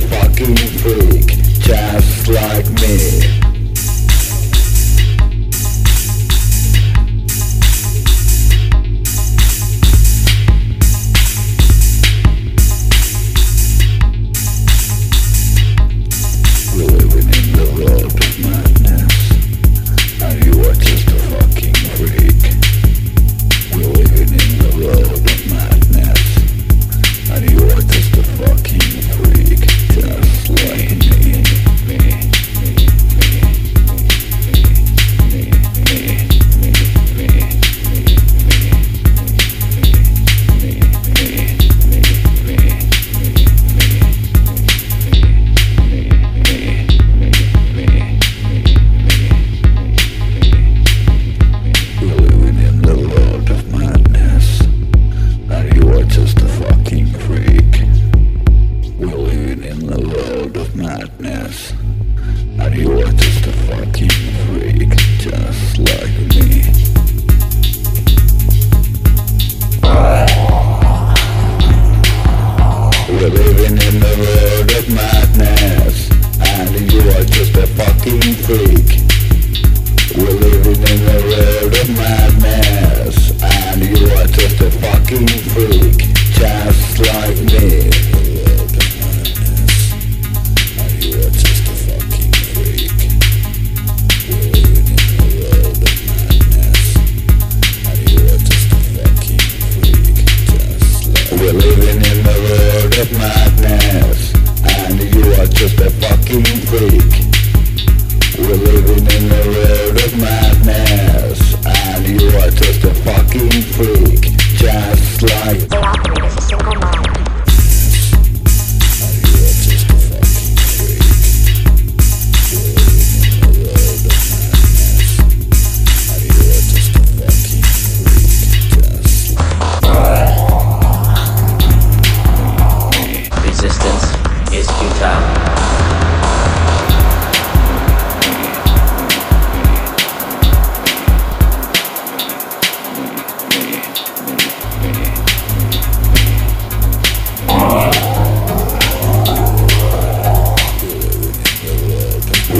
a fucking freak, just like me. Madness, and you are just a fucking freak, just like me.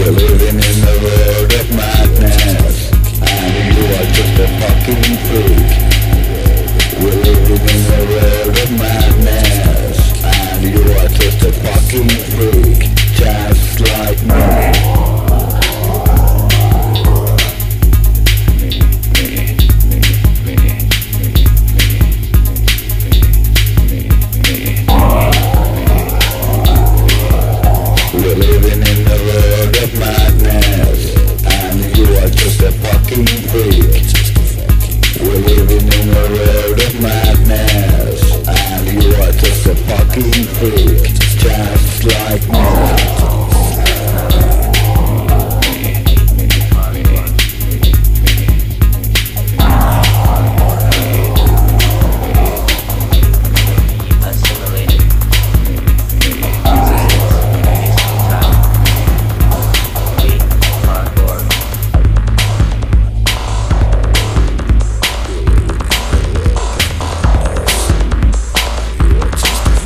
We're living in the world of madness, and you are just a fucking freak. We're living in the world of madness, and you are just a fucking freak, just like me.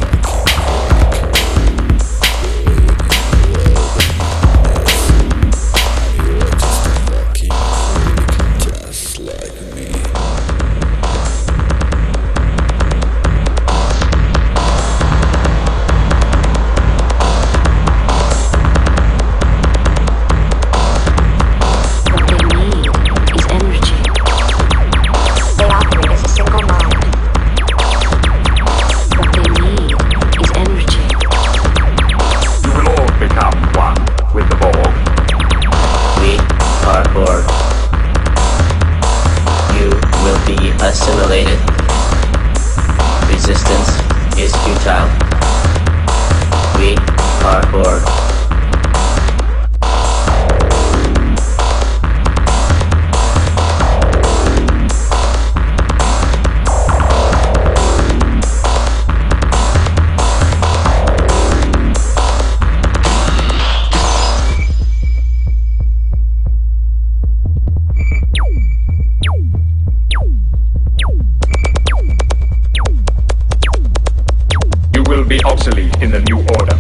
Assimilated. Resistance is futile. We are bored. Be obsolete in the new order.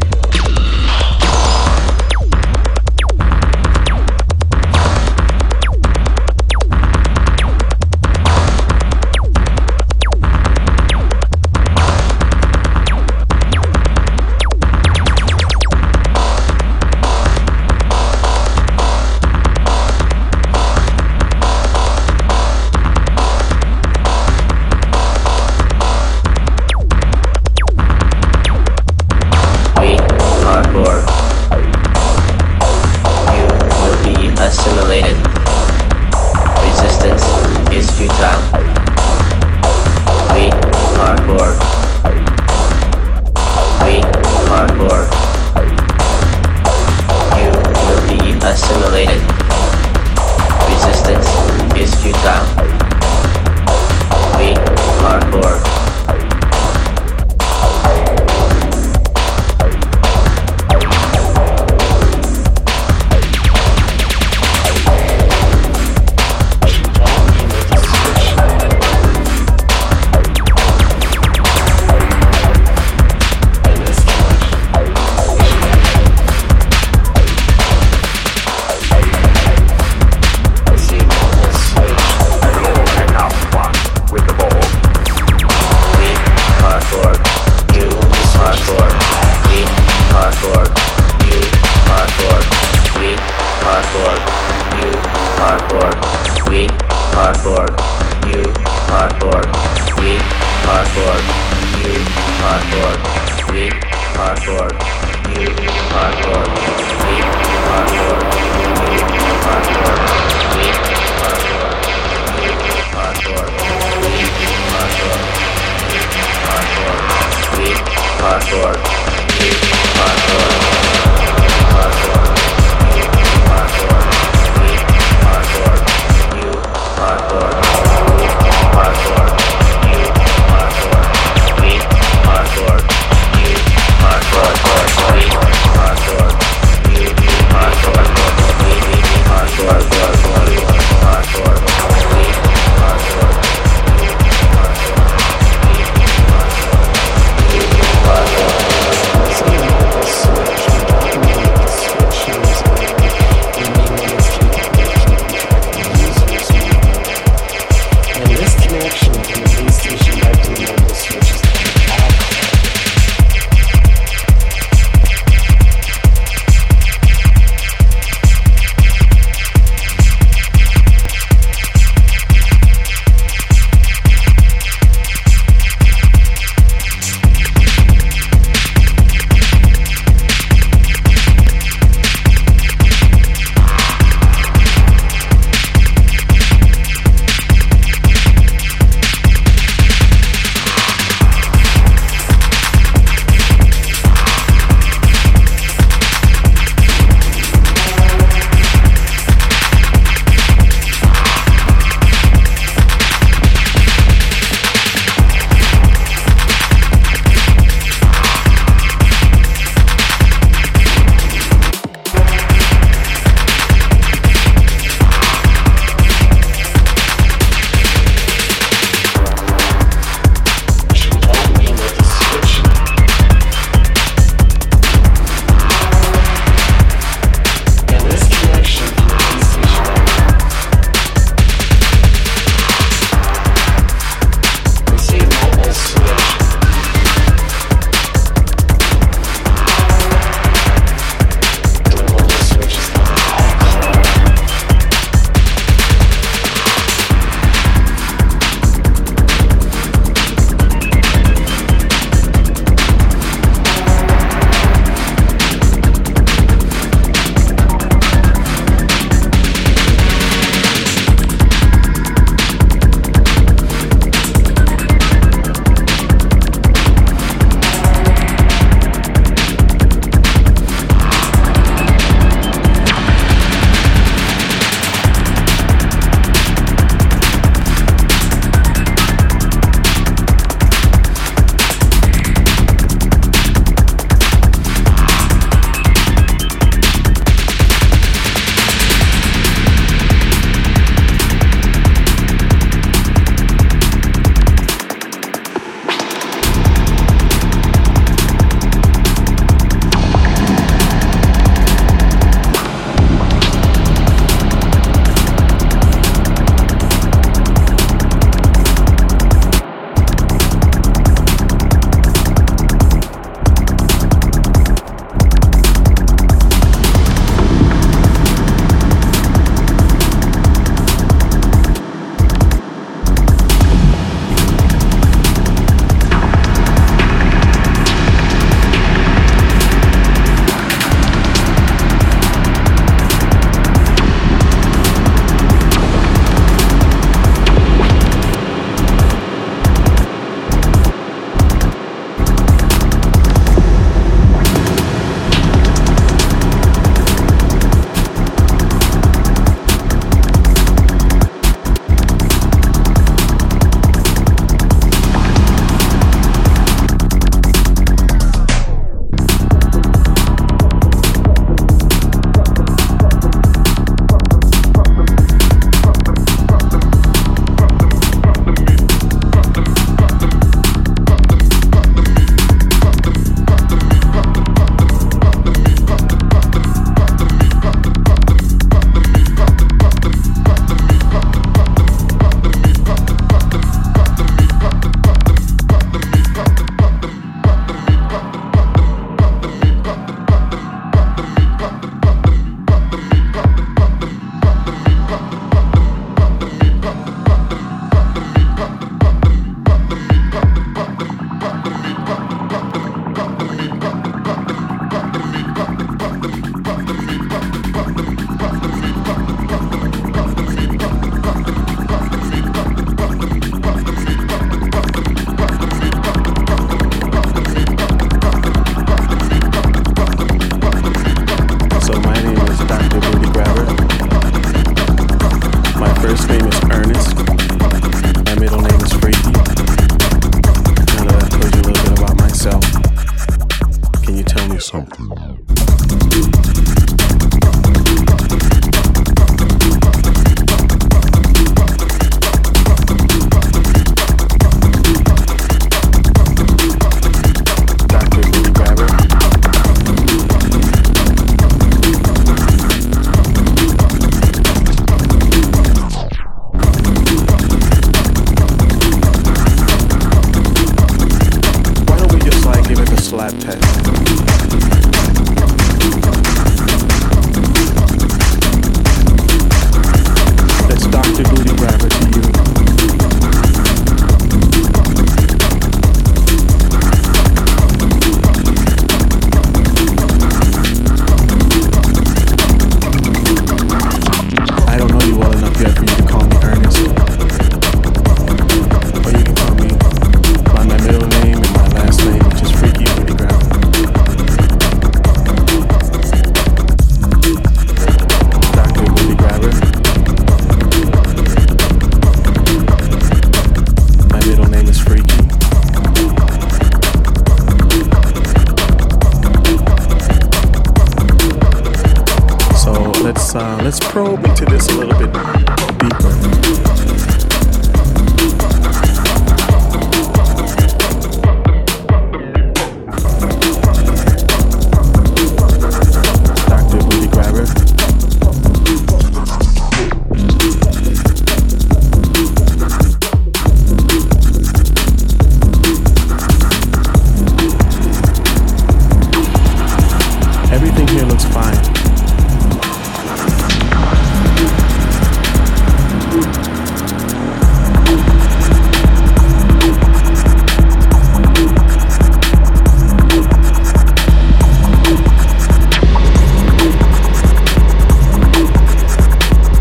let's probe into this a little bit deeper.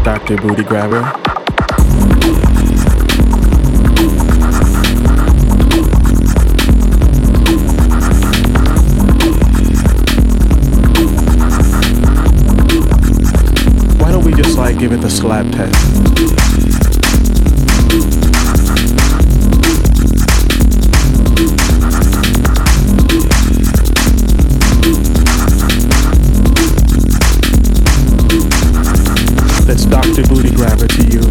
Dr. Bootygrabber. Why don't we just like give it the slap test? That's Dr. Bootygrabber to you.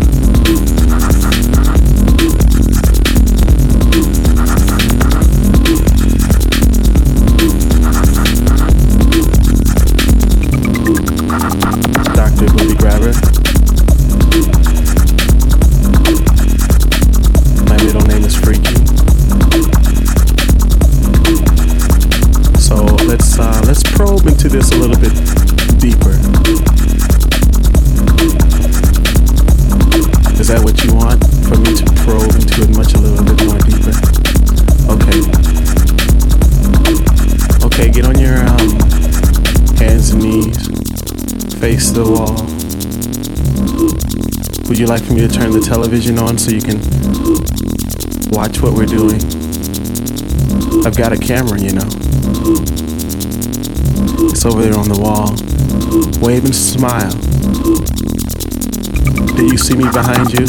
Dr. Bootygrabber. My middle name is Freaky. So let's probe into this a little bit deeper. Is that what you want? For me to probe into it much a little bit more deeper? Okay, get on your hands and knees. Face the wall. Would you like for me to turn the television on so you can watch what we're doing? I've got a camera, you know. It's over there on the wall. Wave and smile. Do you see me behind you?